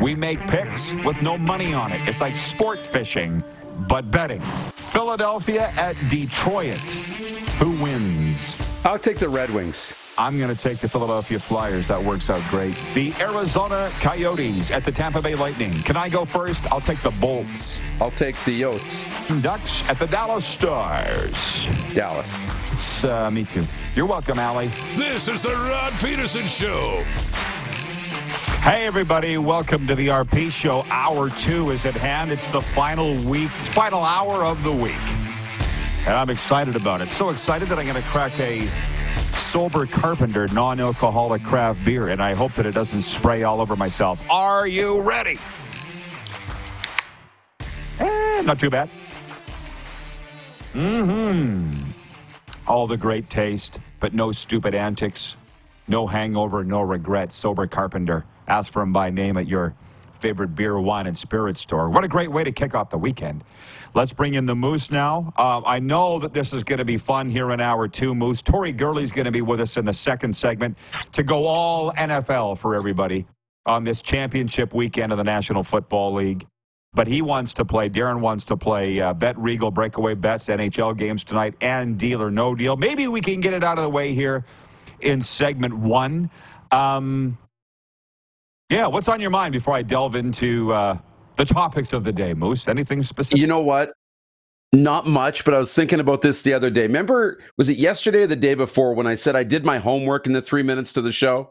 We make picks with no money on it. It's like sport fishing, but betting. Philadelphia at Detroit. Who wins? I'll take the Red Wings. I'm going to take the Philadelphia Flyers. That works out great. The Arizona Coyotes at the Tampa Bay Lightning. Can I go first? I'll take the Bolts. I'll take the Yotes. Ducks at the Dallas Stars. Dallas. It's me too. You're welcome, Allie. This is the Rod Peterson Show. Hey, everybody. Welcome to the RP Show. Hour two is at hand. It's the final hour of the week. And I'm excited about it. So excited that I'm going to crack a Sober Carpenter non-alcoholic craft beer, and I hope that it doesn't spray all over myself. Are you ready? Not too bad. All the great taste, but no stupid antics, no hangover, no regrets. Sober Carpenter. Ask for him by name at your favorite beer, wine, and spirit store. What a great way to kick off the weekend. Let's bring in the Moose now. I know that this is going to be fun here in hour two, Moose. Tori Gurley's going to be with us in the second segment to go all NFL for everybody on this championship weekend of the National Football League. But he wants to play, Darren wants to play Bet Regal, breakaway bets, NHL games tonight, and Deal or No Deal. Maybe we can get it out of the way here in segment one. Yeah, what's on your mind before I delve into the topics of the day, Moose? Anything specific? You know what? Not much, but I was thinking about this the other day. Remember, was it yesterday or the day before when I said I did my homework in the 3 minutes to the show?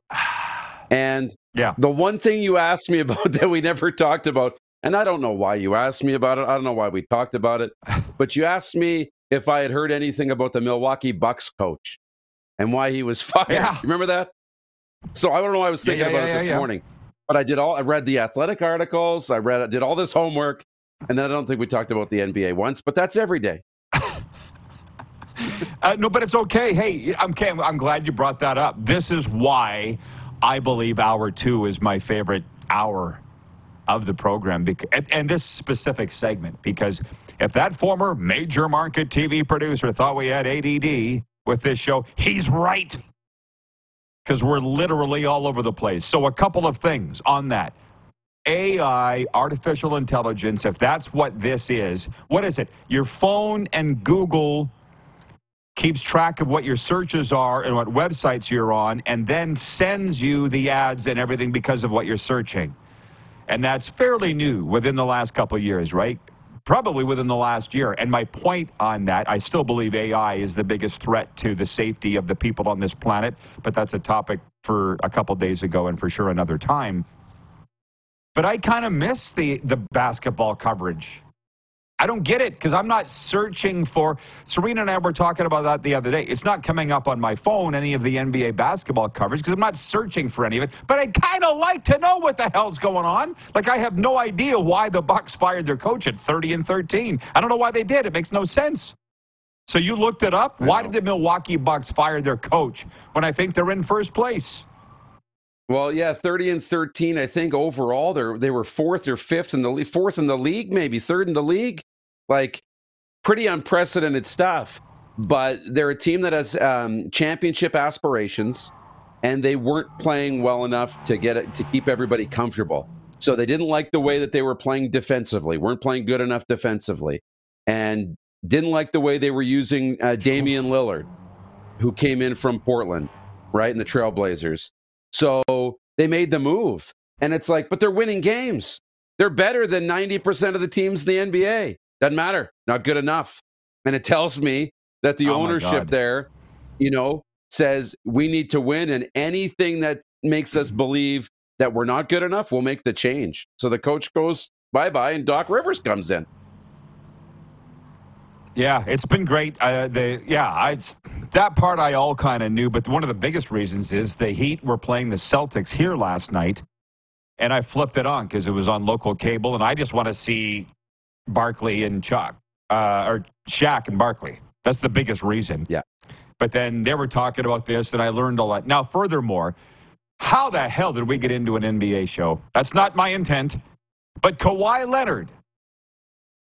And yeah, the one thing you asked me about that we never talked about, and I don't know why you asked me about it. I don't know why we talked about it. But you asked me if I had heard anything about the Milwaukee Bucks coach and why he was fired. Yeah. Remember that? So I don't know why I was thinking about it this morning. But I read the athletic articles. I did all this homework, and then I don't think we talked about the NBA once. But that's every day. No, but it's okay. Hey, I'm glad you brought that up. This is why I believe hour two is my favorite hour of the program, and this specific segment, because if that former major market TV producer thought we had ADD with this show, he's right. Because we're literally all over the place. So a couple of things on that. AI, artificial intelligence, if that's what this is, what is it? Your phone and Google keeps track of what your searches are and what websites you're on, and then sends you the ads and everything because of what you're searching. And that's fairly new within the last couple of years, right? Probably within the last year. And my point on that, I still believe AI is the biggest threat to the safety of the people on this planet, but that's a topic for a couple days ago and for sure another time. But I kind of miss the basketball coverage. I don't get it, because I'm not searching for... Serena and I were talking about that the other day. It's not coming up on my phone, any of the NBA basketball coverage, because I'm not searching for any of it. But I'd kind of like to know what the hell's going on. Like, I have no idea why the Bucks fired their coach at 30-13. I don't know why they did. It makes no sense. So you looked it up? Why did the Milwaukee Bucks fire their coach when I think they're in first place? Well, yeah, 30-13. I think overall they were fourth in the league, maybe third in the league. Like, pretty unprecedented stuff. But they're a team that has championship aspirations, and they weren't playing well enough to get it to keep everybody comfortable. So they didn't like the way that they were playing defensively. Weren't playing good enough defensively, and didn't like the way they were using Damian Lillard, who came in from Portland, right, in the Trailblazers. So they made the move, and it's like, but they're winning games. They're better than 90% of the teams in the NBA. Doesn't matter. Not good enough. And it tells me that the ownership there, says we need to win, and anything that makes us believe that we're not good enough, we'll make the change. So the coach goes bye-bye, and Doc Rivers comes in. Yeah, it's been great. That part I all kind of knew, but one of the biggest reasons is the Heat were playing the Celtics here last night, And I flipped it on because it was on local cable, and I just want to see Barkley and Shaq and Barkley. That's the biggest reason. Yeah. But then they were talking about this, and I learned a lot. Now, furthermore, how the hell did we get into an NBA show? That's not my intent. But Kawhi Leonard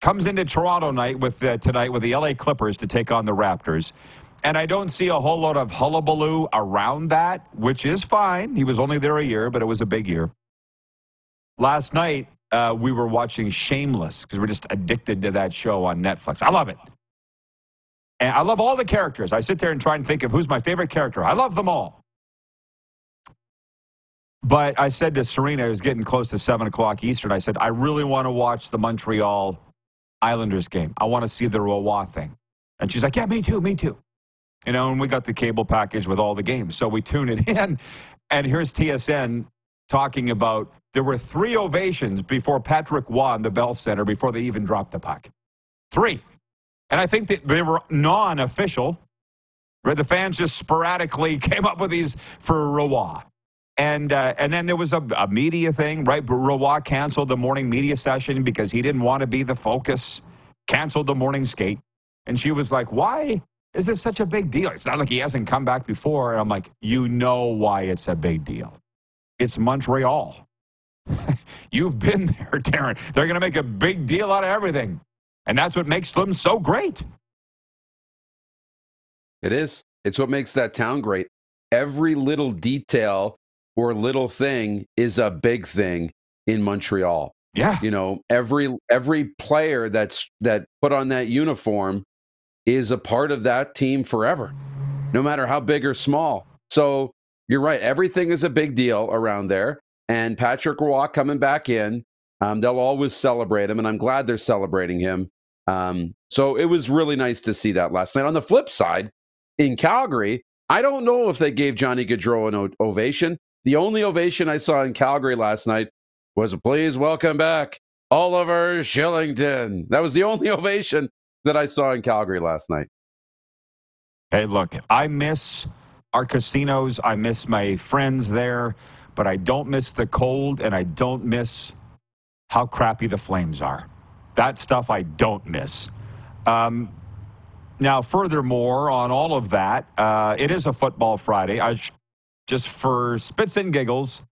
comes into Toronto tonight with the LA Clippers to take on the Raptors. And I don't see a whole lot of hullabaloo around that, which is fine. He was only there a year, but it was a big year. Last night, we were watching Shameless because we're just addicted to that show on Netflix. I love it. And I love all the characters. I sit there and try and think of who's my favorite character. I love them all. But I said to Serena, it was getting close to 7 o'clock Eastern, I said, I really want to watch the Montreal Islanders game. I want to see the Roa thing. And she's like, yeah, me too. You know, and we got the cable package with all the games. So we tune it in, and here's TSN talking about there were 3 ovations before Patrick Roy in the Bell Center before they even dropped the puck. 3. And I think that they were non-official, where the fans just sporadically came up with these for Roy. And then there was a media thing, right? Roy canceled the morning media session because he didn't want to be the focus, canceled the morning skate. And she was like, why is this such a big deal? It's not like he hasn't come back before. And I'm like, you know why it's a big deal. It's Montreal. You've been there, Darren. They're going to make a big deal out of everything. And that's what makes them so great. It is. It's what makes that town great. Every little detail or little thing is a big thing in Montreal. Yeah. You know, every player that put on that uniform is a part of that team forever, no matter how big or small. So you're right. Everything is a big deal around there. And Patrick Roy coming back in, they'll always celebrate him, and I'm glad they're celebrating him. So it was really nice to see that last night. On the flip side, in Calgary, I don't know if they gave Johnny Gaudreau an ovation. The only ovation I saw in Calgary last night was, please welcome back Oliver Shillington. That was the only ovation that I saw in Calgary last night. Hey, look, I miss our casinos. I miss my friends there, but I don't miss the cold, and I don't miss how crappy the Flames are. That stuff I don't miss. Now, furthermore, on all of that, it is a Football Friday. Just for spits and giggles,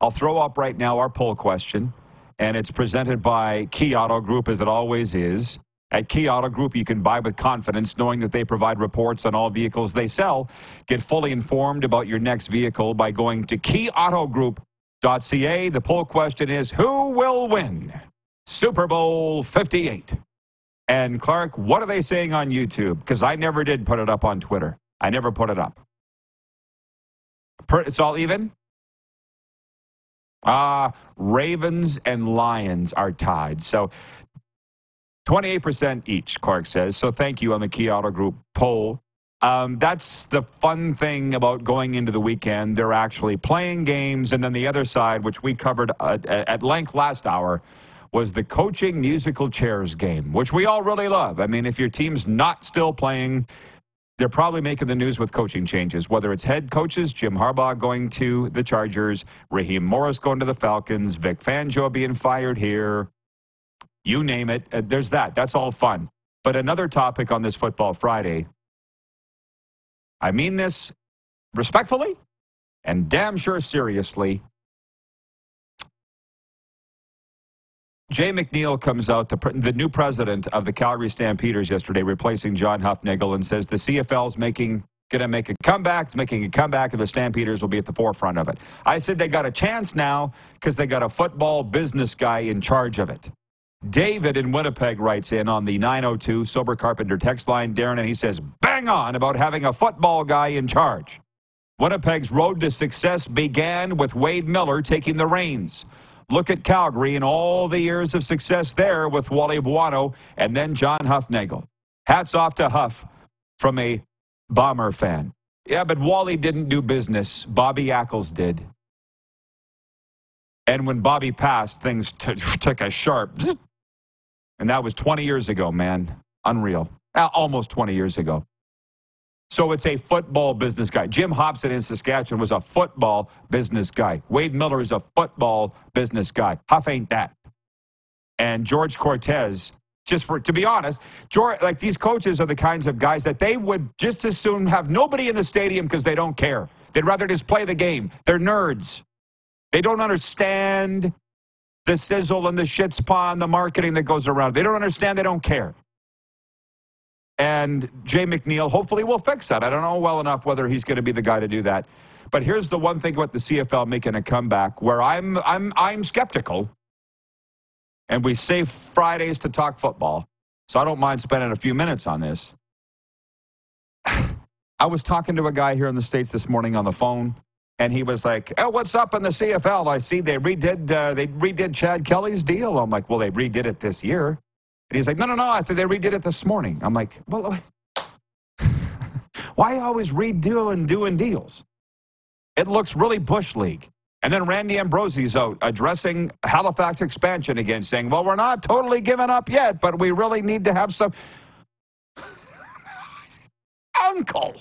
I'll throw up right now our poll question, and it's presented by Key Auto Group, as it always is. At Key Auto Group, you can buy with confidence knowing that they provide reports on all vehicles they sell. Get fully informed about your next vehicle by going to keyautogroup.ca. The poll question is, who will win Super Bowl 58? And Clark, what are they saying on YouTube? Because I never did put it up on Twitter. I never put it up. It's all even? Ravens and Lions are tied. So 28% each, Clark says. So thank you on the Key Auto Group poll. That's the fun thing about going into the weekend. They're actually playing games. And then the other side, which we covered at length last hour, was the coaching musical chairs game, which we all really love. I mean, if your team's not still playing, they're probably making the news with coaching changes, whether it's head coaches, Jim Harbaugh going to the Chargers, Raheem Morris going to the Falcons, Vic Fangio being fired here, you name it. There's that. That's all fun. But another topic on this Football Friday, I mean this respectfully and damn sure seriously. Jay McNeil comes out, the new president of the Calgary Stampeders yesterday, replacing John Huffnagel, and says the CFL's going to make a comeback. It's making a comeback, and the Stampeders will be at the forefront of it. I said they got a chance now because they got a football business guy in charge of it. David in Winnipeg writes in on the 902 Sober Carpenter text line, Darren, and he says, bang on about having a football guy in charge. Winnipeg's road to success began with Wade Miller taking the reins. Look at Calgary and all the years of success there with Wally Buono and then John Huffnagel. Hats off to Huff from a Bomber fan. Yeah, but Wally didn't do business. Bobby Ackles did. And when Bobby passed, things took a sharp zip. And that was 20 years ago, man. Unreal. Almost 20 years ago. So it's a football business guy. Jim Hobson in Saskatchewan was a football business guy. Wade Miller is a football business guy. Huff ain't that. And George Cortez, just for, to be honest, George, like these coaches are the kinds of guys that they would just as soon have nobody in the stadium because they don't care. They'd rather just play the game. They're nerds. They don't understand the sizzle and the shit spa and the marketing that goes around. They don't understand. They don't care. And Jay McNeil hopefully will fix that. I don't know well enough whether he's going to be the guy to do that. But here's the one thing about the CFL making a comeback where I'm skeptical. And we save Fridays to talk football. So I don't mind spending a few minutes on this. I was talking to a guy here in the States this morning on the phone, and he was like, "Oh, what's up in the CFL? I see they redid Chad Kelly's deal." I'm like, "Well, they redid it this year." And he's like, no, I think they redid it this morning. I'm like, well, why always redoing deals? It looks really bush league. And then Randy Ambrosi's out addressing Halifax expansion again, saying, well, we're not totally giving up yet, but we really need to have some. Uncle.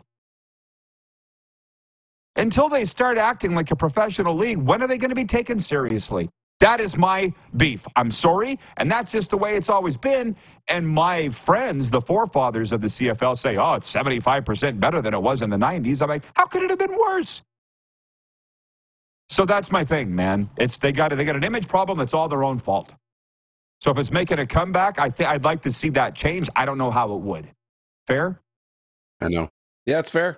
Until they start acting like a professional league, when are they going to be taken seriously? That is my beef. I'm sorry. And that's just the way it's always been. And my friends, the forefathers of the CFL, say, oh, it's 75% better than it was in the 90s. I'm like, how could it have been worse? So that's my thing, man. It's they got an image problem that's all their own fault. So if it's making a comeback, I'd like to see that change. I don't know how it would. Fair? I know. Yeah, it's fair.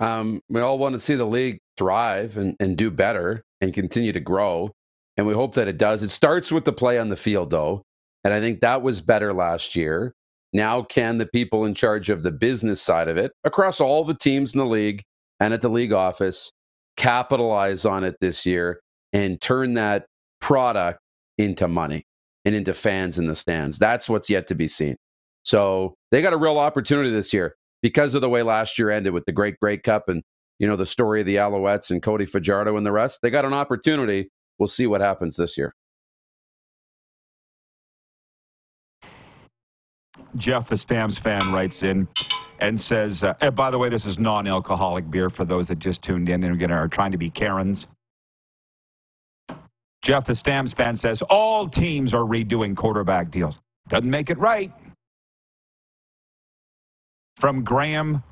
We all want to see the league thrive and do better and continue to grow. And we hope that it does. It starts with the play on the field, though. And I think that was better last year. Now, can the people in charge of the business side of it, across all the teams in the league and at the league office, capitalize on it this year and turn that product into money and into fans in the stands? That's what's yet to be seen. So they got a real opportunity this year because of the way last year ended with the Great Cup and, you know, the story of the Alouettes and Cody Fajardo and the rest. They got an opportunity. We'll see what happens this year. Jeff, the Stamps fan, writes in and says, and by the way, this is non-alcoholic beer for those that just tuned in and are trying to be Karens. Jeff, the Stamps fan, says, all teams are redoing quarterback deals. Doesn't make it right. From Graham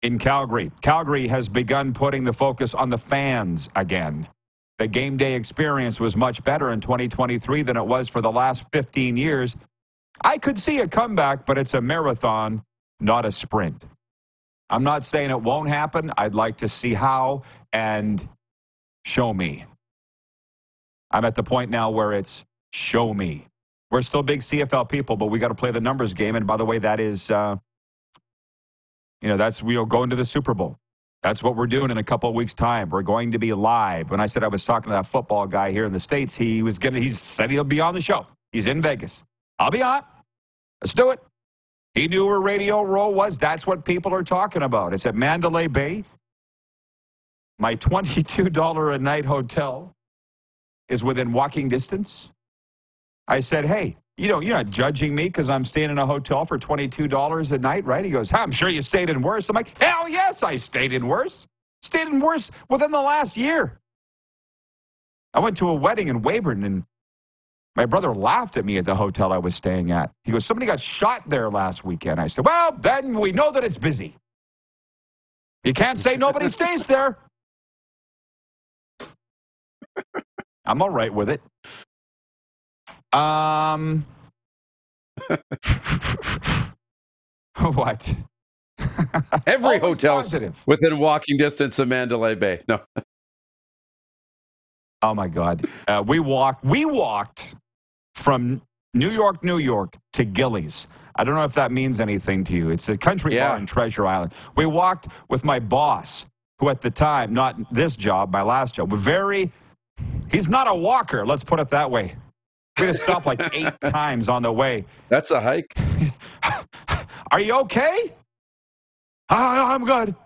in Calgary. Calgary has begun putting the focus on the fans again. The game day experience was much better in 2023 than it was for the last 15 years. I could see a comeback, but it's a marathon, not a sprint. I'm not saying it won't happen. I'd like to see how and show me. I'm at the point now where it's show me. We're still big CFL people, but we got to play the numbers game. And by the way, that is, we'll go into the Super Bowl. That's what we're doing in a couple of weeks' time. We're going to be live. When I said I was talking to that football guy here in the States, he said he'll be on the show. He's in Vegas. I'll be on. Let's do it. He knew where Radio Row was. That's what people are talking about. It's at Mandalay Bay. My $22 a night hotel is within walking distance. I said, hey, you're not judging me because I'm staying in a hotel for $22 a night, right? He goes, I'm sure you stayed in worse. I'm like, hell yes, I stayed in worse. Stayed in worse within the last year. I went to a wedding in Weyburn, and my brother laughed at me at the hotel I was staying at. He goes, somebody got shot there last weekend. I said, well, then we know that it's busy. You can't say nobody stays there. I'm all right with it. What? Every hotel within walking distance of Mandalay Bay. No. Oh my God. We walked from New York to Gillies. I don't know if that means anything to you. It's a country bar in Treasure Island. We walked with my boss, who at the time, not this job, my last job, but he's not a walker. Let's put it that way. We had to stop like 8 times on the way. That's a hike. Are you okay? I'm good.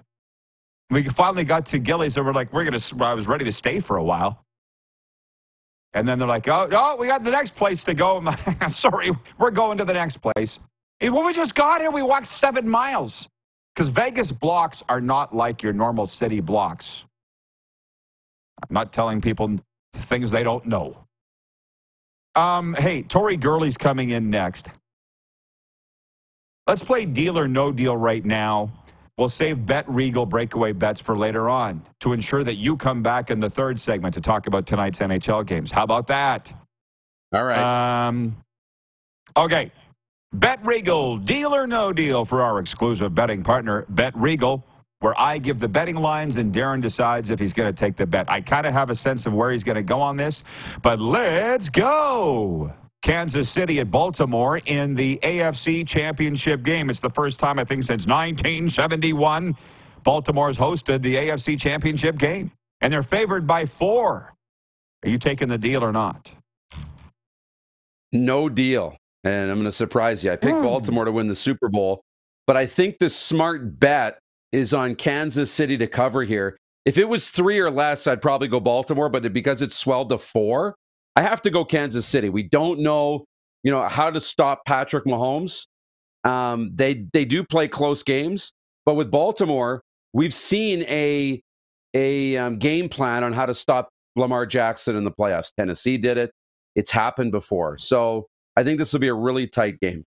We finally got to Gillies, and we're like, I was ready to stay for a while. And then they're like, oh, no, we got the next place to go. I'm like, sorry, we're going to the next place. When we just got here, we walked 7 miles. Because Vegas blocks are not like your normal city blocks. I'm not telling people things they don't know. Hey, Tori Gurley's coming in next. Let's play deal or no deal right now. We'll save Bet Regal breakaway bets for later on to ensure that you come back in the third segment to talk about tonight's NHL games. How about that? All right. Okay. Bet Regal, deal or no deal for our exclusive betting partner, Bet Regal, where I give the betting lines and Darren decides if he's going to take the bet. I kind of have a sense of where he's going to go on this, but let's go. Kansas City at Baltimore in the AFC Championship game. It's the first time, I think, since 1971 Baltimore's hosted the AFC Championship game, and they're favored by 4. Are you taking the deal or not? No deal, and I'm going to surprise you. I picked Baltimore to win the Super Bowl, but I think the smart bet is on Kansas City to cover here. If it was 3 or less, I'd probably go Baltimore, but because it's swelled to 4, I have to go Kansas City. We don't know, how to stop Patrick Mahomes. They do play close games, but with Baltimore, we've seen a game plan on how to stop Lamar Jackson in the playoffs. Tennessee did it. It's happened before. So I think this will be a really tight game.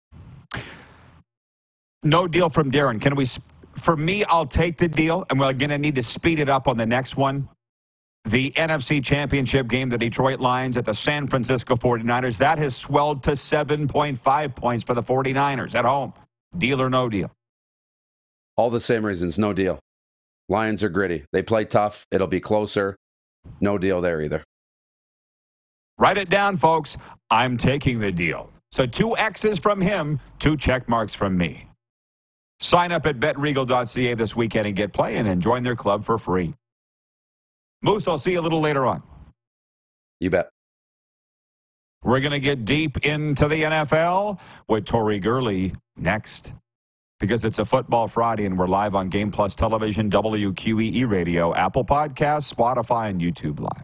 No deal from Darren. Can we? For me, I'll take the deal, and we're going to need to speed it up on the next one. The NFC Championship game, the Detroit Lions at the San Francisco 49ers, that has swelled to 7.5 points for the 49ers at home. Deal or no deal? All the same reasons, no deal. Lions are gritty. They play tough. It'll be closer. No deal there either. Write it down, folks. I'm taking the deal. So 2 X's from him, 2 check marks from me. Sign up at betregal.ca this weekend and get playing and join their club for free. Moose, I'll see you a little later on. You bet. We're going to get deep into the NFL with Tori Gurley next, because it's a Football Friday and we're live on Game Plus Television, WQEE Radio, Apple Podcasts, Spotify, and YouTube Live.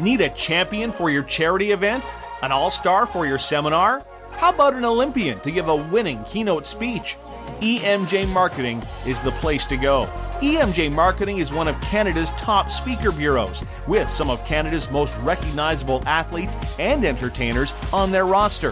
Need a champion for your charity event? An all-star for your seminar? How about an Olympian to give a winning keynote speech? EMJ Marketing is the place to go. EMJ Marketing is one of Canada's top speaker bureaus, with some of Canada's most recognizable athletes and entertainers on their roster.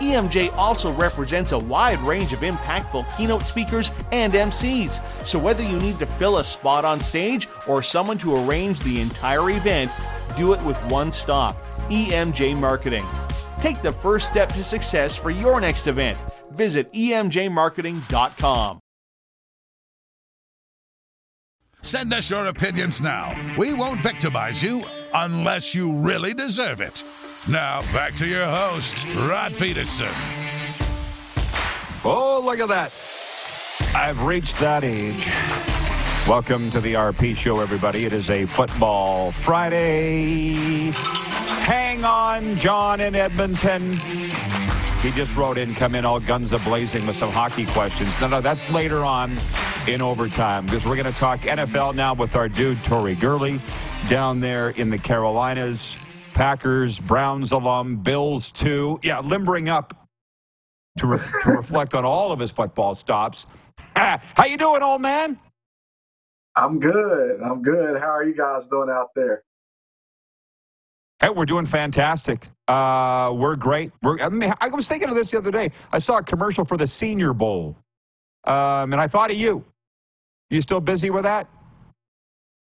EMJ also represents a wide range of impactful keynote speakers and MCs. So whether you need to fill a spot on stage or someone to arrange the entire event, do it with one stop, EMJ Marketing. Take the first step to success for your next event. Visit emjmarketing.com. Send us your opinions now. We won't victimize you unless you really deserve it. Now, back to your host, Rod Peterson. Oh, look at that. I've reached that age. Welcome to the RP Show, everybody. It is a Football Friday. Hang on, John in Edmonton. He just wrote in, come in all guns a-blazing with some hockey questions. No, that's later on in overtime, because we're going to talk NFL now with our dude, Tori Gurley, down there in the Carolinas. Packers, Browns alum, Bills too. Yeah, limbering up to reflect on all of his football stops. How you doing, old man? I'm good. How are you guys doing out there? Hey, we're doing fantastic. We're great. I was thinking of this the other day. I saw a commercial for the Senior Bowl, and I thought of you. You still busy with that?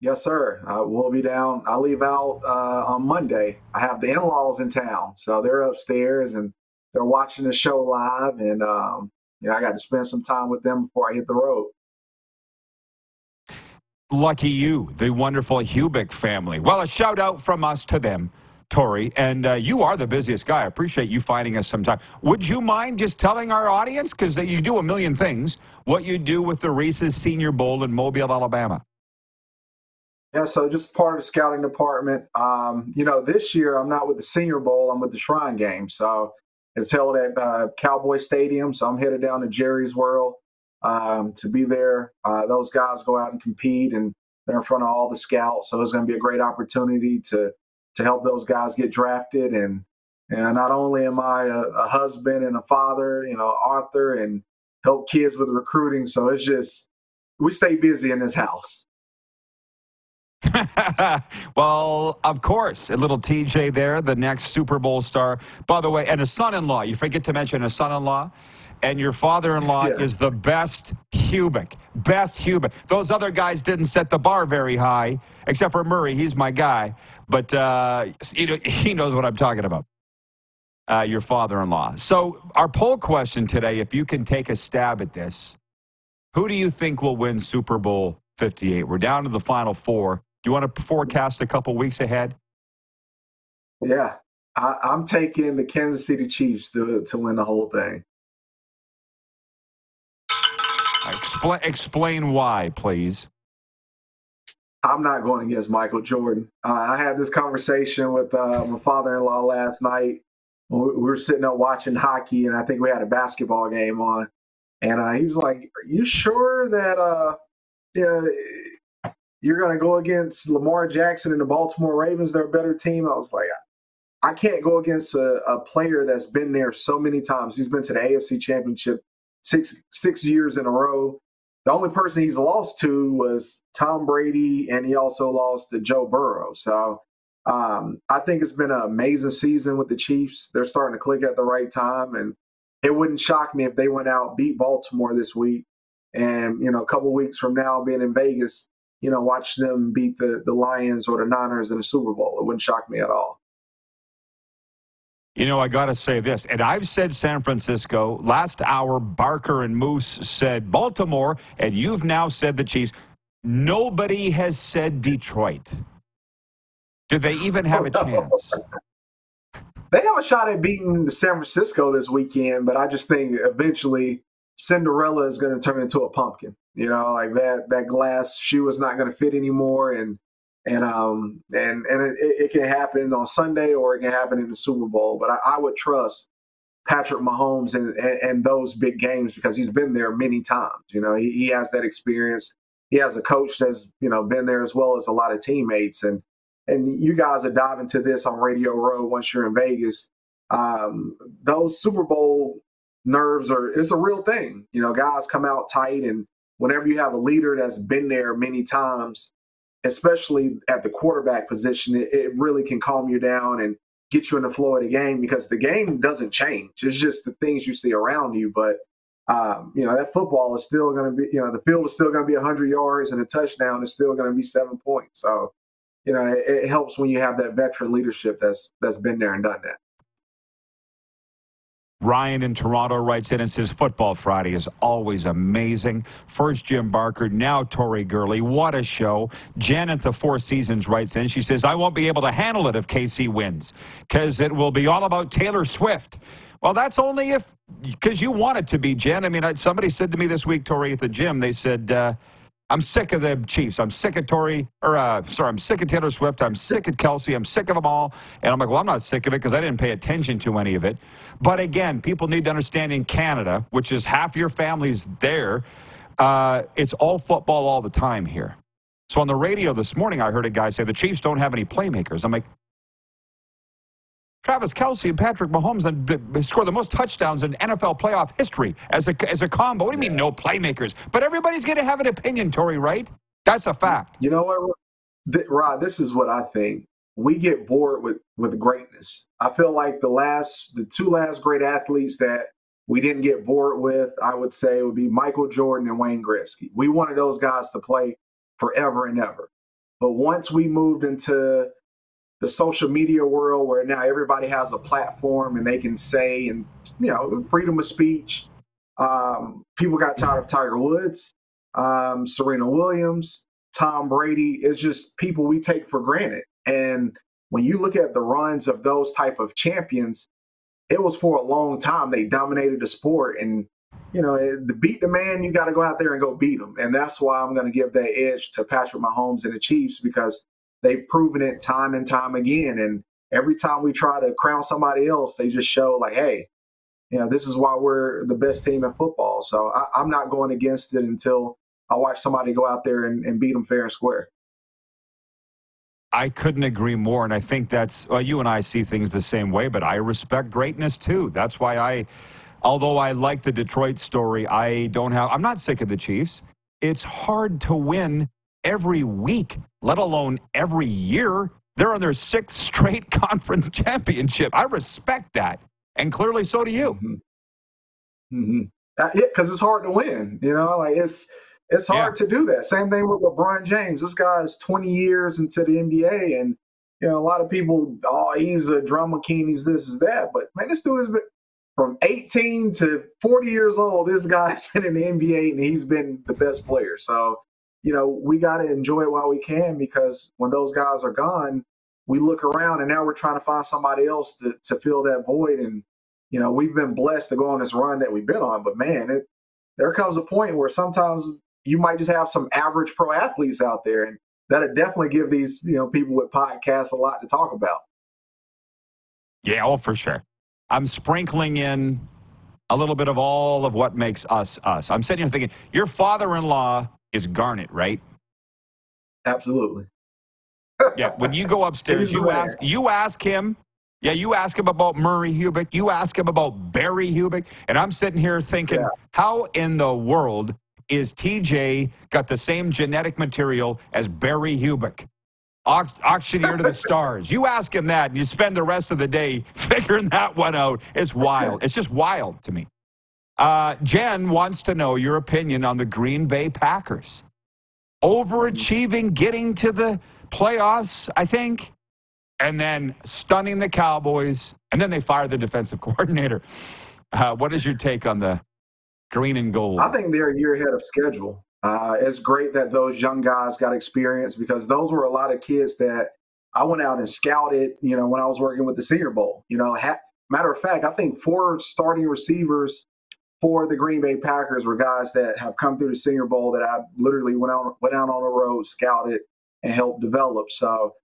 Yes, sir. I will be down. I leave out on Monday. I have the in-laws in town, so they're upstairs, and they're watching the show live, and you know, I got to spend some time with them before I hit the road. Lucky you, the wonderful Hubick family. Well, a shout out from us to them, Tori. And you are the busiest guy. I appreciate you finding us sometime. Would you mind just telling our audience, because you do a million things, what you do with the Reese's Senior Bowl in Mobile, Alabama? Yeah, so just part of the scouting department. You know, this year I'm not with the Senior Bowl. I'm with the Shrine Game. So it's held at Cowboy Stadium. So I'm headed down to Jerry's World to be there. Those guys go out and compete, and they're in front of all the scouts. So it's going to be a great opportunity to help those guys get drafted. And not only am I a husband and a father, you know, Arthur, and help kids with recruiting. So it's just, we stay busy in this house. Well, of course, a little TJ there, the next Super Bowl star, by the way, and a son-in-law. You forget to mention a son-in-law, and your father-in-law is the best Hubick, Those other guys didn't set the bar very high, except for Murray. He's my guy, but he knows what I'm talking about, your father-in-law. So our poll question today, if you can take a stab at this, who do you think will win Super Bowl 58? We're down to the final four. Do you want to forecast a couple weeks ahead? Yeah, I'm taking the Kansas City Chiefs to win the whole thing. Explain why, please. I'm not going against Michael Jordan. I had this conversation with my father-in-law last night. We were sitting up watching hockey, and I think we had a basketball game on. And he was like, are you sure that you're going to go against Lamar Jackson and the Baltimore Ravens? They're a better team. I was like, I can't go against a player that's been there so many times. He's been to the AFC Championship six years in a row. The only person he's lost to was Tom Brady, and he also lost to Joe Burrow. So I think it's been an amazing season with the Chiefs. They're starting to click at the right time, and it wouldn't shock me if they went out, beat Baltimore this week. And, you know, a couple of weeks from now, being in Vegas, you know, watch them beat the Lions or the Niners in the Super Bowl. It wouldn't shock me at all. You know, I got to say this, and I've said San Francisco. Last hour, Barker and Moose said Baltimore, and you've now said the Chiefs. Nobody has said Detroit. Do they even have a chance? They have a shot at beating San Francisco this weekend, but I just think eventually Cinderella is going to turn into a pumpkin, you know, like that glass shoe is not going to fit anymore. And it can happen on Sunday, or it can happen in the Super Bowl. But I would trust Patrick Mahomes and those big games, because he's been there many times. You know, he has that experience. He has a coach that's, you know, been there, as well as a lot of teammates. And you guys are diving to this on Radio Row once you're in Vegas. Those Super Bowl nerves it's a real thing. You know, guys come out tight, and whenever you have a leader that's been there many times, especially at the quarterback position, it really can calm you down and get you in the flow of the game, because the game doesn't change. It's just the things you see around you. But, you know, that football is still going to be, you know, the field is still going to be 100 yards, and a touchdown is still going to be 7 points. So, you know, it helps when you have that veteran leadership that's been there and done that. Ryan in Toronto writes in and says, Football Friday is always amazing. First Jim Barker, now Tori Gurley. What a show. Janet, the Four Seasons, writes in. She says, I won't be able to handle it if KC wins, because it will be all about Taylor Swift. Well, that's only if, because you want it to be, Jen. I mean, somebody said to me this week, Tori, at the gym, they said, I'm sick of the Chiefs. I'm sick of I'm sick of Taylor Swift. I'm sick of Kelsey. I'm sick of them all. And I'm like, well, I'm not sick of it, because I didn't pay attention to any of it. But again, people need to understand, in Canada, which is half your family's there, it's all football all the time here. So on the radio this morning, I heard a guy say the Chiefs don't have any playmakers. I'm like, Travis Kelce and Patrick Mahomes score the most touchdowns in NFL playoff history as a combo. What do you mean no playmakers? But everybody's going to have an opinion, Tori, right? That's a fact. You know what, Rod, this is what I think. We get bored with greatness. I feel like the two last great athletes that we didn't get bored with, I would say, would be Michael Jordan and Wayne Gretzky. We wanted those guys to play forever and ever. But once we moved into the social media world, where now everybody has a platform and they can say, and, you know, freedom of speech, People got tired of Tiger Woods, Serena Williams, Tom Brady. It's just people we take for granted. And when you look at the runs of those type of champions, it was for a long time. They dominated the sport. And, you know, to beat the man, you got to go out there and go beat him. And that's why I'm going to give that edge to Patrick Mahomes and the Chiefs, because they've proven it time and time again. And every time we try to crown somebody else, they just show like, hey, you know, this is why we're the best team in football. So I'm not going against it until I watch somebody go out there and beat them fair and square. I couldn't agree more, and I think that's, well, you and I see things the same way, but I respect greatness too. That's why although I like the Detroit story, I'm not sick of the Chiefs. It's hard to win every week, let alone every year. They're on their sixth straight conference championship. I respect that, and clearly so do you. Mm-hmm. Mm-hmm. Because it's hard to win, you know, like it's hard to do that. Same thing with LeBron James. This guy is 20 years into the NBA, and, you know, a lot of people, he's a drama king, he's this, is that. But, man, this dude has been from 18 to 40 years old. This guy's been in the NBA, and he's been the best player. So, you know, we got to enjoy it while we can, because when those guys are gone, we look around, and now we're trying to find somebody else to fill that void. And, you know, we've been blessed to go on this run that we've been on. But, man, there comes a point where sometimes – you might just have some average pro athletes out there, and that'll definitely give these, you know, people with podcasts a lot to talk about. Yeah, oh, for sure. I'm sprinkling in a little bit of all of what makes us, us. I'm sitting here thinking, your father-in-law is Garnet, right? Absolutely. Yeah, when you go upstairs, you ask him. Yeah, you ask him about Murray Hubick. You ask him about Barry Hubick. And I'm sitting here thinking, how in the world is TJ got the same genetic material as Barry Hubick, auctioneer to the stars? You ask him that, and you spend the rest of the day figuring that one out. It's wild. It's just wild to me. Jen wants to know your opinion on the Green Bay Packers. Overachieving, getting to the playoffs, I think, and then stunning the Cowboys, and then they fire the defensive coordinator. What is your take on the Green and gold? I think they're a year ahead of schedule. It's great that those young guys got experience, because those were a lot of kids that I went out and scouted, you know, when I was working with the Senior Bowl. You know, matter of fact, I think 4 starting receivers for the Green Bay Packers were guys that have come through the Senior Bowl that I literally went out on the road, scouted, and helped develop. So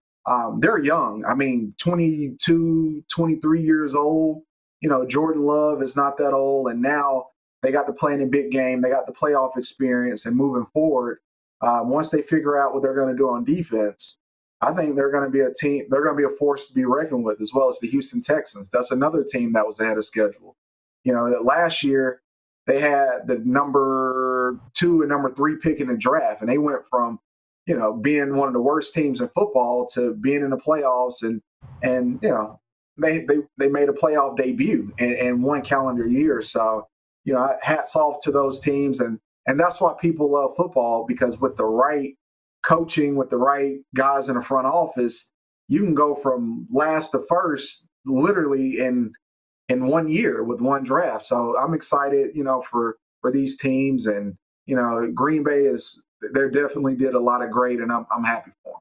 they're young. I mean, 22, 23 years old. You know, Jordan Love is not that old. And now they got to play in a big game. They got the playoff experience. And moving forward, once they figure out what they're going to do on defense, I think they're going to be a team. They're going to be a force to be reckoned with, as well as the Houston Texans. That's another team that was ahead of schedule. You know, that last year they had the number 2 and number 3 pick in the draft, and they went from, you know, being one of the worst teams in football to being in the playoffs. And you know, they made a playoff debut in one calendar year. So, you know, hats off to those teams. And that's why people love football, because with the right coaching, with the right guys in the front office, you can go from last to first literally in 1 year with one draft. So I'm excited, you know, for these teams. And, you know, Green Bay definitely did a lot of great, and I'm happy for them.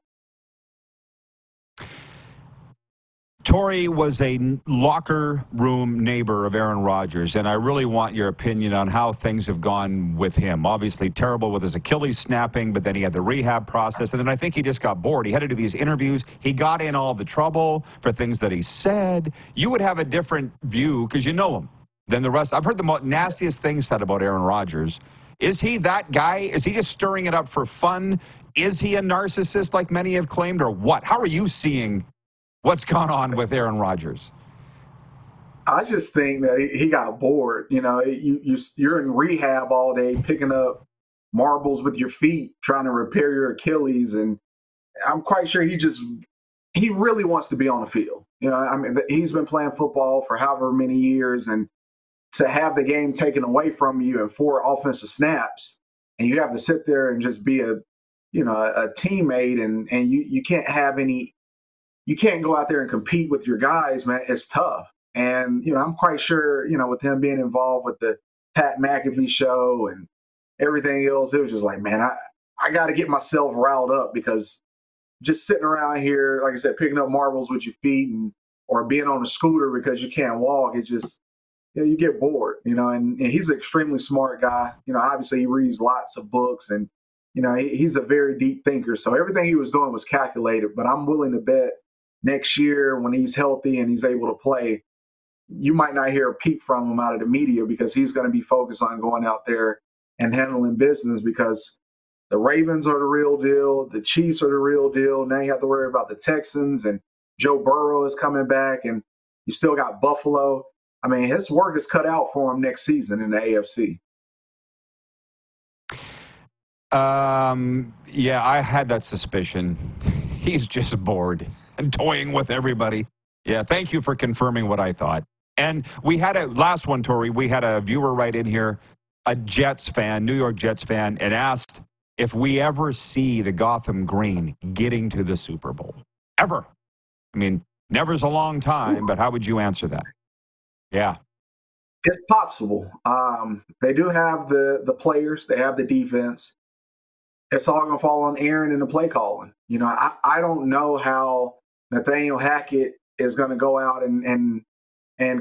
Tori was a locker room neighbor of Aaron Rodgers, and I really want your opinion on how things have gone with him. Obviously terrible with his Achilles snapping, but then he had the rehab process, and then I think he just got bored. He had to do these interviews. He got in all the trouble for things that he said. You would have a different view, because you know him, than the rest. I've heard the nastiest things said about Aaron Rodgers. Is he that guy? Is he just stirring it up for fun? Is he a narcissist like many have claimed, or what? How are you seeing what's gone on with Aaron Rodgers? I just think that he got bored. You know, you're in rehab all day, picking up marbles with your feet, trying to repair your Achilles, and I'm quite sure he really wants to be on the field. You know, I mean, he's been playing football for however many years, and to have the game taken away from you in 4 offensive snaps, and you have to sit there and just be a teammate, and you can't have any. You can't go out there and compete with your guys, man. It's tough. And, you know, I'm quite sure, you know, with him being involved with the Pat McAfee show and everything else. It was just like, man, I got to get myself riled up, because just sitting around here, like I said, picking up marbles with your feet or being on a scooter because you can't walk, it just, you know, you get bored, you know, and he's an extremely smart guy. You know, obviously he reads lots of books, and, you know, he's a very deep thinker. So everything he was doing was calculated, but I'm willing to bet next year when he's healthy and he's able to play, you might not hear a peep from him out of the media, because he's going to be focused on going out there and handling business, because the Ravens are the real deal. The Chiefs are the real deal. Now you have to worry about the Texans, and Joe Burrow is coming back, and you still got Buffalo. I mean, his work is cut out for him next season in the AFC. Yeah, I had that suspicion. He's just bored and toying with everybody. Yeah, thank you for confirming what I thought. And we had a last one, Tori. We had a viewer right in here, a Jets fan, New York Jets fan, and asked if we ever see the Gotham Green getting to the Super Bowl. Ever. I mean, never's a long time, but how would you answer that? Yeah. It's possible. They do have the players. They have the defense. It's all going to fall on Aaron and the play calling. You know, I don't know how Nathaniel Hackett is going to go out and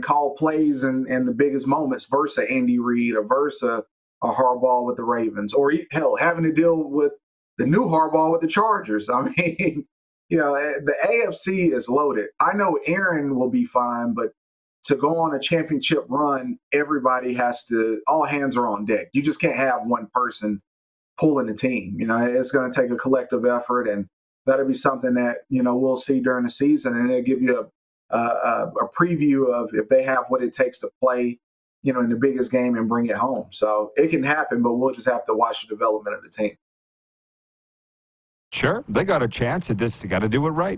call plays in the biggest moments versus Andy Reid or versus a Harbaugh with the Ravens, or hell, having to deal with the new Harbaugh with the Chargers. I mean, you know, the AFC is loaded. I know Aaron will be fine, but to go on a championship run, everybody has to, all hands are on deck. You just can't have one person pulling the team. You know, it's going to take a collective effort, and that'll be something that, you know, we'll see during the season, and it'll give you a preview of if they have what it takes to play, you know, in the biggest game and bring it home. So it can happen, but we'll just have to watch the development of the team. Sure. They got a chance at this. They got to do it right.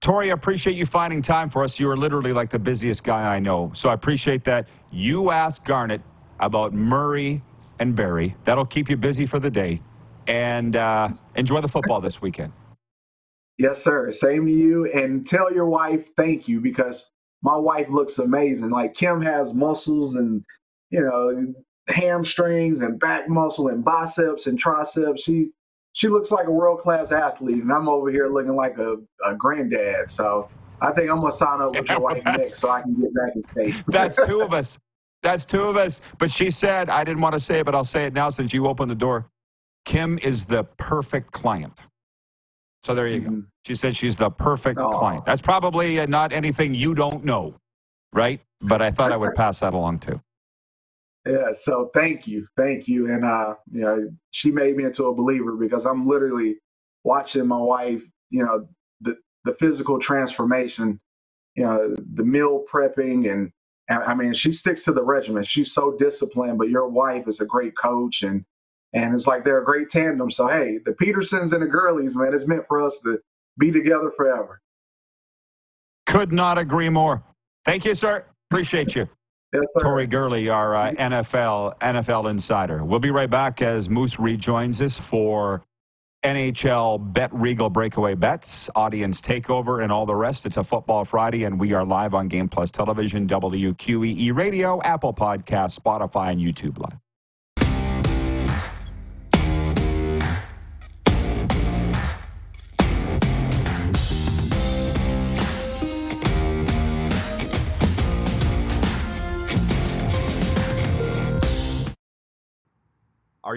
Tori, I appreciate you finding time for us. You are literally like the busiest guy I know. So I appreciate that. You asked Garnet about Murray and Barry. That'll keep you busy for the day. And enjoy the football this weekend. Yes, sir. Same to you. And tell your wife thank you, because my wife looks amazing. Like, Kim has muscles and, you know, hamstrings and back muscle and biceps and triceps. She looks like a world-class athlete, and I'm over here looking like a granddad. So I think I'm going to sign up with your wife next so I can get back in shape. That's two of us. That's two of us. But she said, I didn't want to say it, but I'll say it now since you opened the door, Kim is the perfect client. So there you go. She said she's the perfect client. That's probably not anything you don't know, right? But I thought I would pass that along too. Yeah, so thank you. And, you know, she made me into a believer, because I'm literally watching my wife, you know, the physical transformation, you know, the meal prepping. And I mean, she sticks to the regimen. She's so disciplined, but your wife is a great coach, and it's like they're a great tandem. So, hey, the Petersons and the Gurleys, man, it's meant for us to be together forever. Could not agree more. Thank you, sir. Appreciate you. Yes, sir. Tori Gurley, our NFL insider. We'll be right back as Moose rejoins us for NHL Bet Regal Breakaway Bets, Audience Takeover, and all the rest. It's a Football Friday, and we are live on Game Plus Television, WQEE Radio, Apple Podcasts, Spotify, and YouTube Live. Are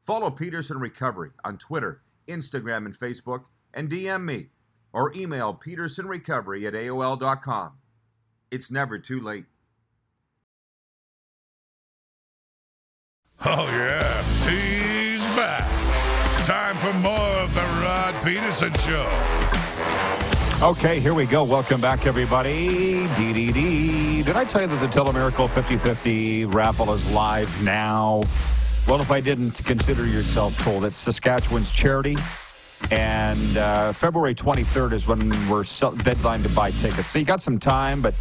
Follow Peterson Recovery on Twitter, Instagram, and Facebook, and DM me or email petersonrecovery@aol.com. It's never too late. Oh, yeah, he's back. Time for more of the Rod Peterson Show. Okay, here we go. Welcome back, everybody. Did I tell you that the Telemiracle 50/50 raffle is live now? Well, if I didn't consider yourself told, it's Saskatchewan's charity. And February 23rd is when we're deadline to buy tickets. So you got some time, but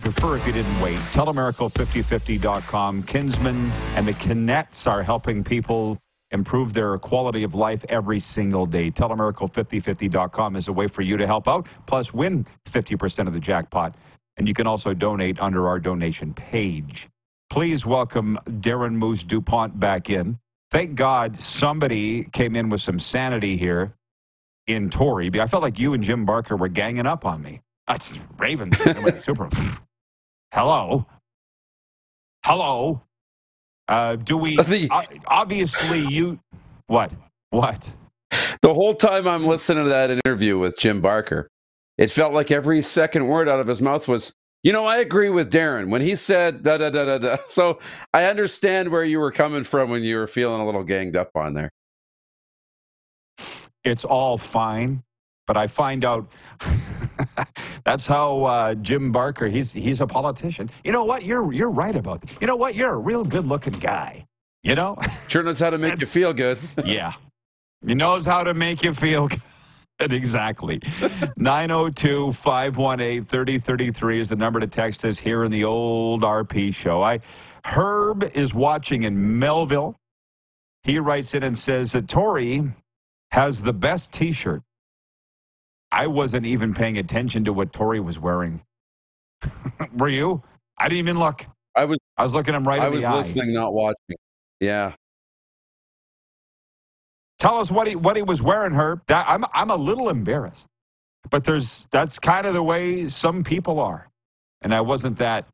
prefer if you didn't wait. Telemiracle5050.com. Kinsman and the Kinettes are helping people improve their quality of life every single day. Telemiracle5050.com is a way for you to help out, plus win 50% of the jackpot. And you can also donate under our donation page. Please welcome Darren Moose DuPont back in. Thank God somebody came in with some sanity here in Tori. I felt like you and Jim Barker were ganging up on me. That's Ravens. Super. Hello. Do we? Obviously, you. What? The whole time I'm listening to that interview with Jim Barker, it felt like every second word out of his mouth was, you know, I agree with Darren when he said da da da da da. So I understand where you were coming from when you were feeling a little ganged up on there. It's all fine, but I find out that's how Jim Barker. He's a politician. You know what? You're right about that. You know what? You're a real good-looking guy. You know, sure knows how to make you feel good. Yeah, he knows how to make you feel good. Exactly. 902-518-3033 is the number to text us here in the old RP show. Herb is watching in Melville. He writes in and says that Tori has the best T-shirt. I wasn't even paying attention to what Tori was wearing. Were you? I didn't even look. I was looking him right in the eye. I was listening, not watching. Yeah. Tell us what he was wearing, Herb. I'm a little embarrassed, but that's kind of the way some people are, and I wasn't that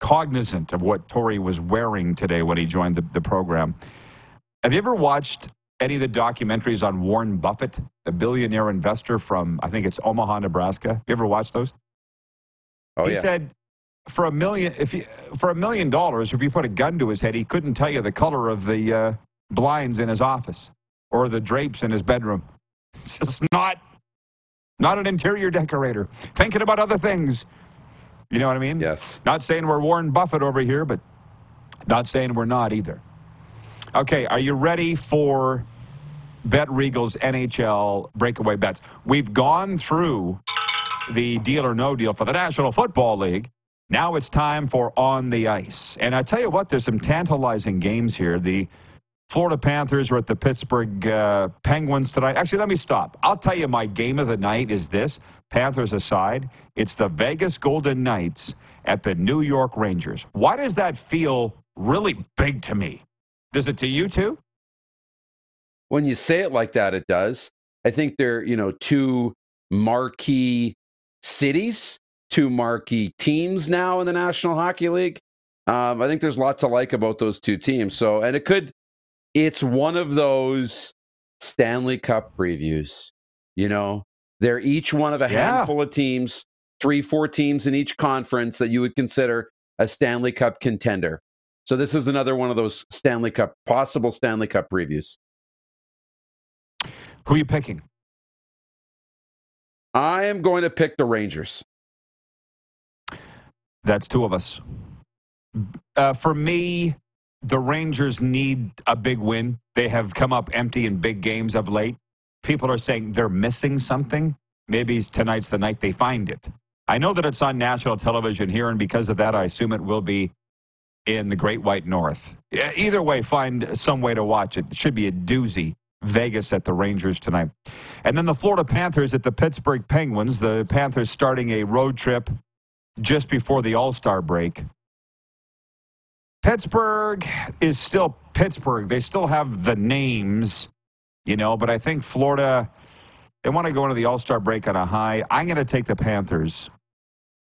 cognizant of what Tori was wearing today when he joined the program. Have you ever watched any of the documentaries on Warren Buffett, the billionaire investor from I think it's Omaha, Nebraska? You ever watched those? Oh, yeah. He said for $1 million, if you put a gun to his head, he couldn't tell you the color of the blinds in his office. Or the drapes in his bedroom. It's just not an interior decorator. Thinking about other things. You know what I mean? Yes. Not saying we're Warren Buffett over here, but not saying we're not either. Okay, are you ready for Bet Regal's NHL breakaway bets? We've gone through the deal or no deal for the National Football League. Now it's time for on the ice. And I tell you what, there's some tantalizing games here. The Florida Panthers are at the Pittsburgh Penguins tonight. Actually, let me stop. I'll tell you my game of the night is this. Panthers aside, it's the Vegas Golden Knights at the New York Rangers. Why does that feel really big to me? Does it to you too? When you say it like that, it does. I think they're, two marquee cities, two marquee teams now in the National Hockey League. I think there's a lot to like about those two teams. So, and it's one of those Stanley Cup previews, They're each one of a handful of teams, 3-4 teams in each conference that you would consider a Stanley Cup contender. So this is another one of those Stanley Cup previews. Who are you picking? I am going to pick the Rangers. That's two of us. For me, the Rangers need a big win. They have come up empty in big games of late. People are saying they're missing something. Maybe tonight's the night they find it. I know that it's on national television here, and because of that, I assume it will be in the Great White North. Either way, find some way to watch it. It should be a doozy. Vegas at the Rangers tonight. And then the Florida Panthers at the Pittsburgh Penguins. The Panthers starting a road trip just before the All-Star break. Pittsburgh is still Pittsburgh. They still have the names, but I think Florida, they want to go into the All-Star break on a high. I'm going to take the Panthers.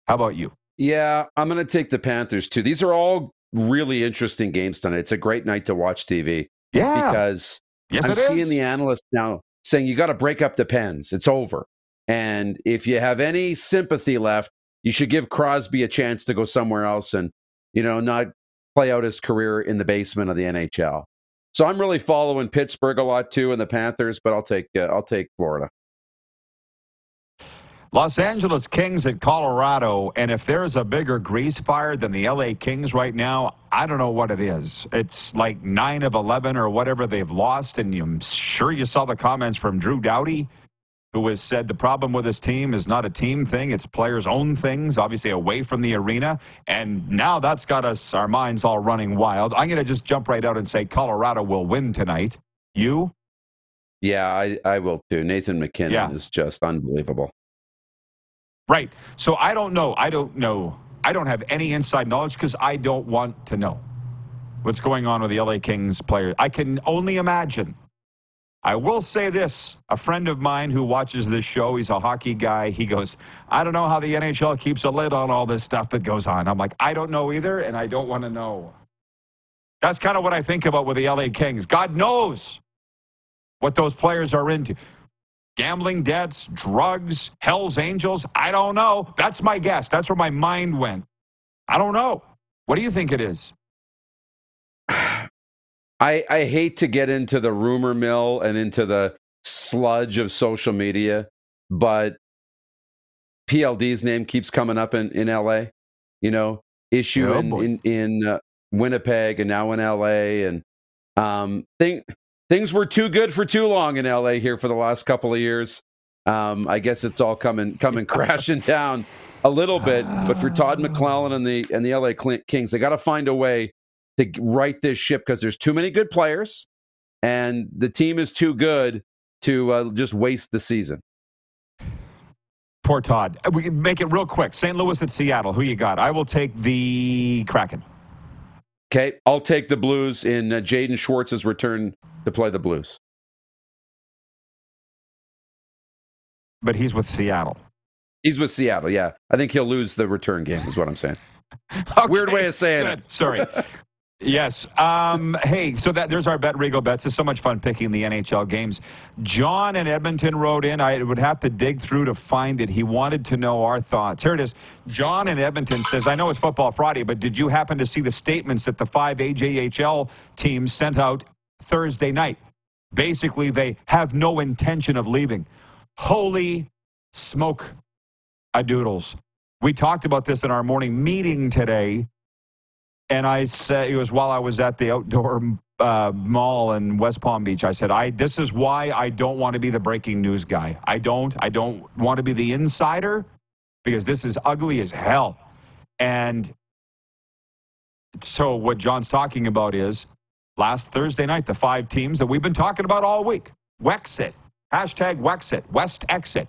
How about you? Yeah, I'm going to take the Panthers too. These are all really interesting games tonight. It's a great night to watch TV. Yeah. Because I'm seeing the analysts now saying you got to break up the Pens. It's over. And if you have any sympathy left, you should give Crosby a chance to go somewhere else and, not play out his career in the basement of the NHL. So I'm really following Pittsburgh a lot too, and the Panthers, but I'll take Florida. Los Angeles Kings at Colorado, and if there's a bigger grease fire than the LA Kings right now, I don't know what it is. It's like 9 of 11 or whatever they've lost, and I'm sure you saw the comments from Drew Doughty, who has said the problem with his team is not a team thing, it's players' own things, obviously away from the arena, and now that's got us, our minds all running wild. I'm going to just jump right out and say Colorado will win tonight. You? Yeah, I will too. Nathan McKinnon is just unbelievable. Right. So I don't know. I don't have any inside knowledge because I don't want to know what's going on with the LA Kings players. I can only imagine. I will say this. A friend of mine who watches this show, he's a hockey guy. He goes, I don't know how the NHL keeps a lid on all this stuff that goes on. I'm like, I don't know either, and I don't want to know. That's kind of what I think about with the LA Kings. God knows what those players are into. Gambling debts, drugs, Hell's Angels. I don't know. That's my guess. That's where my mind went. I don't know. What do you think it is? I hate to get into the rumor mill and into the sludge of social media, but PLD's name keeps coming up in LA, you know, issue in Winnipeg and now in LA, and things were too good for too long in LA here for the last couple of years. I guess it's all coming crashing down a little bit. But for Todd McClellan and the LA Kings, they got to find a way to right this ship because there's too many good players, and the team is too good to just waste the season. Poor Todd. We can make it real quick. St. Louis at Seattle. Who you got? I will take the Kraken. Okay, I'll take the Blues in Jaden Schwartz's return to play the Blues. But he's with Seattle. He's with Seattle, yeah. I think he'll lose the return game is what I'm saying. Okay, weird way of saying it. Sorry. Yes. Hey, so there's our Bet Regal bets. It's so much fun picking the NHL games. John in Edmonton wrote in. I would have to dig through to find it. He wanted to know our thoughts. Here it is. John in Edmonton says, I know it's Football Friday, but did you happen to see the statements that the 5 AJHL teams sent out Thursday night? Basically, they have no intention of leaving. Holy smoke a doodles. We talked about this in our morning meeting today. And I said, it was while I was at the outdoor mall in West Palm Beach. I said, this is why I don't want to be the breaking news guy. I don't want to be the insider because this is ugly as hell. And so what John's talking about is last Thursday night, the 5 teams that we've been talking about all week, Wexit, hashtag Wexit, West Exit,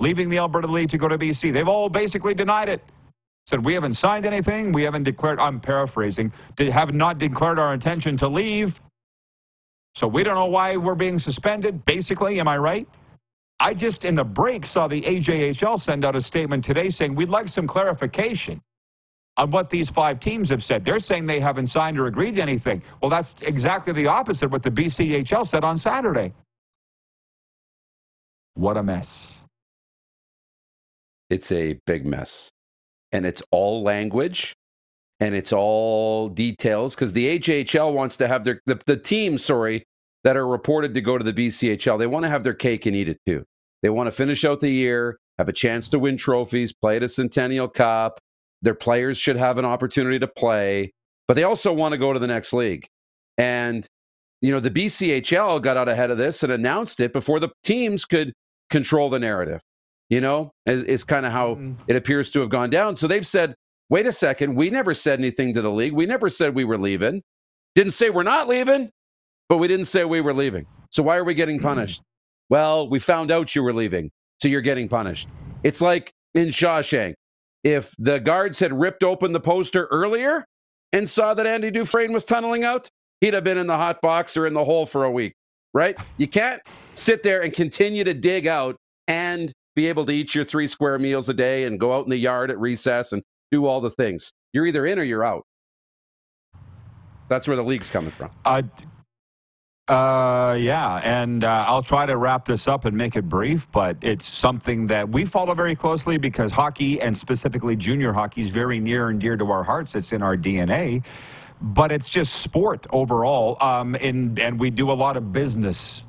leaving the Alberta League to go to BC. They've all basically denied it. Said, we haven't signed anything. We haven't declared, I'm paraphrasing, have not declared our intention to leave. So we don't know why we're being suspended, basically. Am I right? I just, in the break, saw the AJHL send out a statement today saying, we'd like some clarification on what these 5 teams have said. They're saying they haven't signed or agreed to anything. Well, that's exactly the opposite of what the BCHL said on Saturday. What a mess. It's a big mess. And it's all language, and it's all details, because the AJHL wants to have the teams, that are reported to go to the BCHL, they want to have their cake and eat it too. They want to finish out the year, have a chance to win trophies, play at a Centennial Cup. Their players should have an opportunity to play, but they also want to go to the next league. And, you know, the BCHL got out ahead of this and announced it before the teams could control the narrative. You know, is kind of how it appears to have gone down. So they've said, wait a second, we never said anything to the league. We never said we were leaving. Didn't say we're not leaving, but we didn't say we were leaving. So why are we getting punished? Well, we found out you were leaving, so you're getting punished. It's like in Shawshank. If the guards had ripped open the poster earlier and saw that Andy Dufresne was tunneling out, he'd have been in the hot box or in the hole for a week, right? You can't sit there and continue to dig out and be able to eat your 3 square meals a day and go out in the yard at recess and do all the things. You're either in or you're out. That's where the league's coming from. Yeah, and I'll try to wrap this up and make it brief, but it's something that we follow very closely because hockey, and specifically junior hockey, is very near and dear to our hearts. It's in our DNA, but it's just sport overall, and we do a lot of business.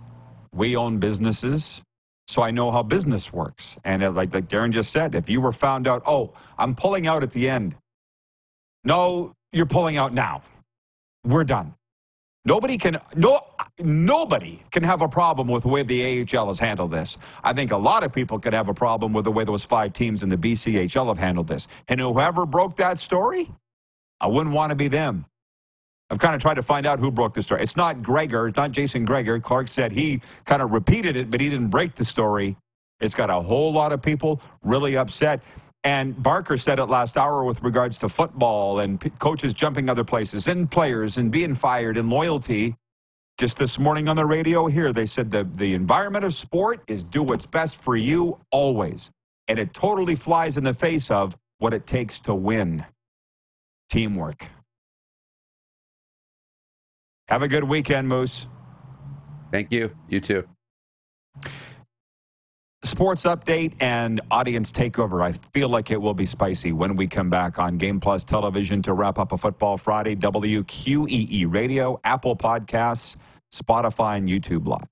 We own businesses. so I know how business works. And like Darren just said, if you were found out, oh, I'm pulling out at the end. No, you're pulling out now. We're done. Nobody can have a problem with the way the AHL has handled this. I think a lot of people could have a problem with the way those five teams in the BCHL have handled this. And whoever broke that story, I wouldn't want to be them. I've kind of tried to find out who broke the story. It's not Gregor. It's not Jason Gregor. Clark said he kind of repeated it, but he didn't break the story. It's got a whole lot of people really upset. And Barker said it last hour with regards to football and coaches jumping other places and players and being fired and loyalty. Just this morning on the radio here, they said the environment of sport is do what's best for you always. And it totally flies in the face of what it takes to win. Teamwork. Have a good weekend, Moose. Thank you. You too. Sports update and audience takeover. I feel like it will be spicy when we come back on Game Plus Television to wrap up a Football Friday. WQEE Radio, Apple Podcasts, Spotify, and YouTube Live.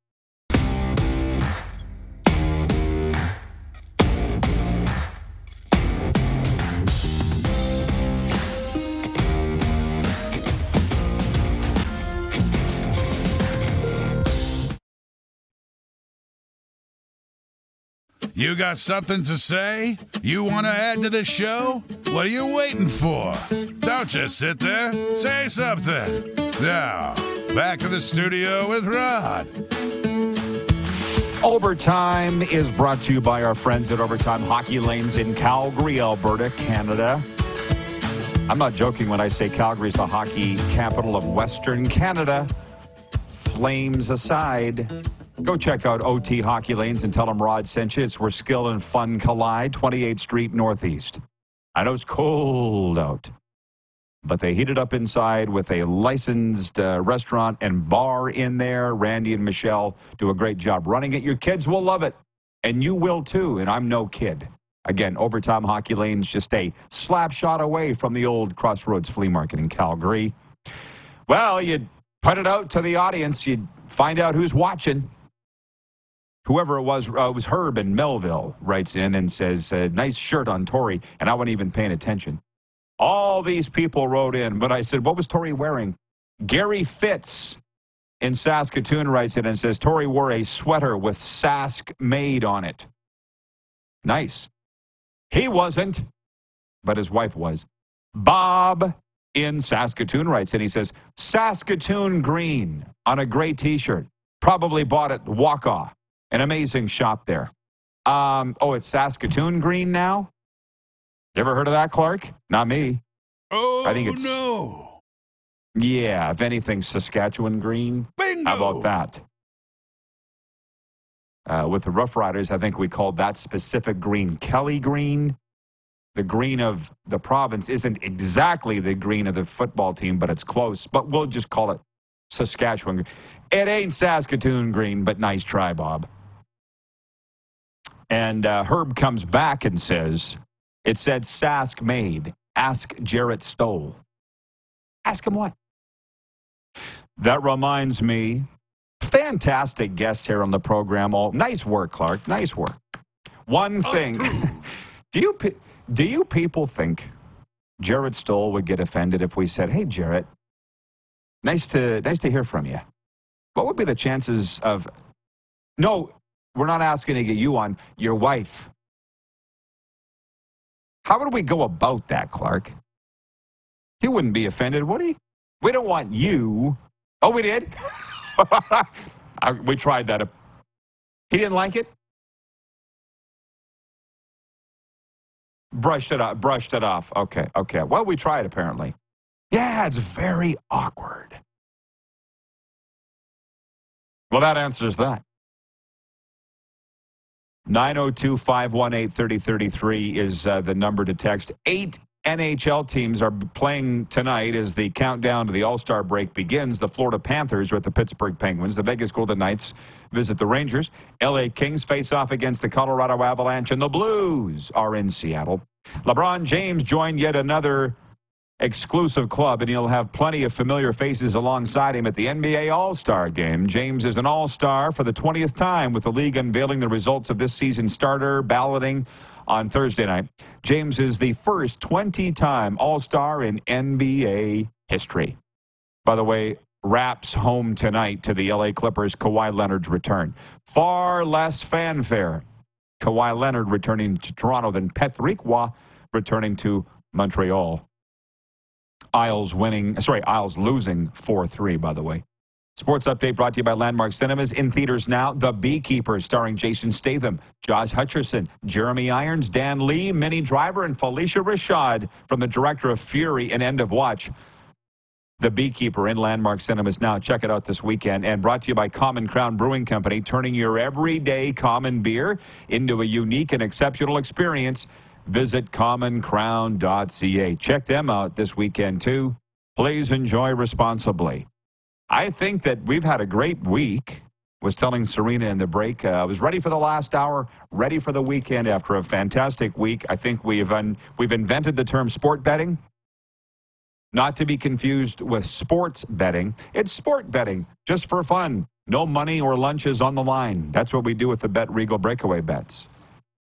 You got something to say? You want to add to the show? What are you waiting for? Don't just sit there. Say something. Now, back to the studio with Rod. Overtime is brought to you by our friends at Overtime Hockey Lanes in Calgary, Alberta, Canada. I'm not joking when I say Calgary's the hockey capital of Western Canada. Flames aside, go check out OT Hockey Lanes and tell them Rod sent you. It's where skill and fun collide, 28th Street Northeast. I know it's cold out, but they heated up inside with a licensed restaurant and bar in there. Randy and Michelle do a great job running it. Your kids will love it, and you will too, and I'm no kid. Again, Overtime Hockey Lanes just a slap shot away from the old Crossroads Flea Market in Calgary. Well, you put it out to the audience. You find out who's watching. Whoever it was Herb in Melville, writes in and says, nice shirt on Tori, and I wasn't even paying attention. All these people wrote in, but I said, what was Tori wearing? Gary Fitz in Saskatoon writes in and says, Tori wore a sweater with Sask made on it. Nice. He wasn't, but his wife was. Bob in Saskatoon writes in, he says, Saskatoon green on a gray T-shirt. Probably bought at Waukah. An amazing shop there. It's Saskatoon green now? You ever heard of that, Clark? Not me. Oh, I think it's, no. Yeah, if anything, Saskatchewan green. Bingo! How about that? With the Rough Riders, I think we called that specific green Kelly green. The green of the province isn't exactly the green of the football team, but it's close. But we'll just call it Saskatchewan green. It ain't Saskatoon green, but nice try, Bob. And Herb comes back and says, it said Sask made. Ask Jarrett Stoll. Ask him what? That reminds me. Fantastic guests here on the program. All nice work, Clark. Nice work. One thing. Do you people think Jarrett Stoll would get offended if we said, hey, Jarrett, nice to hear from you? What would be the chances of, no, we're not asking to get you on, your wife. How would we go about that, Clark? He wouldn't be offended, would he? We don't want you. Oh, we did? We tried that. He didn't like it? Brushed it off. Okay. Well, we tried, apparently. Yeah, it's very awkward. Well, that answers that. 902-518-3033 is the number to text. 8 NHL teams are playing tonight as the countdown to the All-Star break begins. The Florida Panthers are at the Pittsburgh Penguins. The Vegas Golden Knights visit the Rangers. LA Kings face off against the Colorado Avalanche, and the Blues are in Seattle. LeBron James joined yet another exclusive club, and he'll have plenty of familiar faces alongside him at the NBA All-Star game. James is an All-Star for the 20th time, with the league unveiling the results of this season's starter balloting on Thursday night. James is the first 20-time All-Star in NBA history. By the way, wraps home tonight to the LA Clippers, Kawhi Leonard's return. Far less fanfare. Kawhi Leonard returning to Toronto than Patrick Roy returning to Montreal. Isles losing 4-3, by the way. Sports update brought to you by Landmark Cinemas. In theaters now, The Beekeeper, starring Jason Statham, Josh Hutcherson, Jeremy Irons, Dan Lee, Minnie Driver, and Felicia Rashad, from the director of Fury and End of Watch. The Beekeeper in Landmark Cinemas now. Check it out this weekend. And brought to you by Common Crown Brewing Company, turning your everyday common beer into a unique and exceptional experience. Visit commoncrown.ca. Check them out this weekend, too. Please enjoy responsibly. I think that we've had a great week. Was telling Serena in the break, I was ready for the last hour, ready for the weekend after a fantastic week. I think we've invented the term sport betting. Not to be confused with sports betting. It's sport betting, just for fun. No money or lunches on the line. That's what we do with the Bet Regal breakaway bets.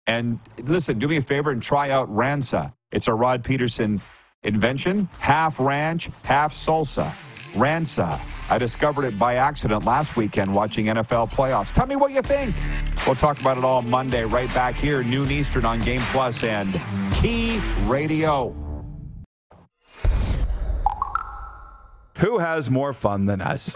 And listen, do me a favor and try out Ransa. It's a Rod Peterson invention. Half ranch, half salsa. Ransa. I discovered it by accident last weekend watching NFL playoffs. Tell me what you think. We'll talk about it all Monday right back here, noon Eastern on Game Plus and Key Radio. Who has more fun than us?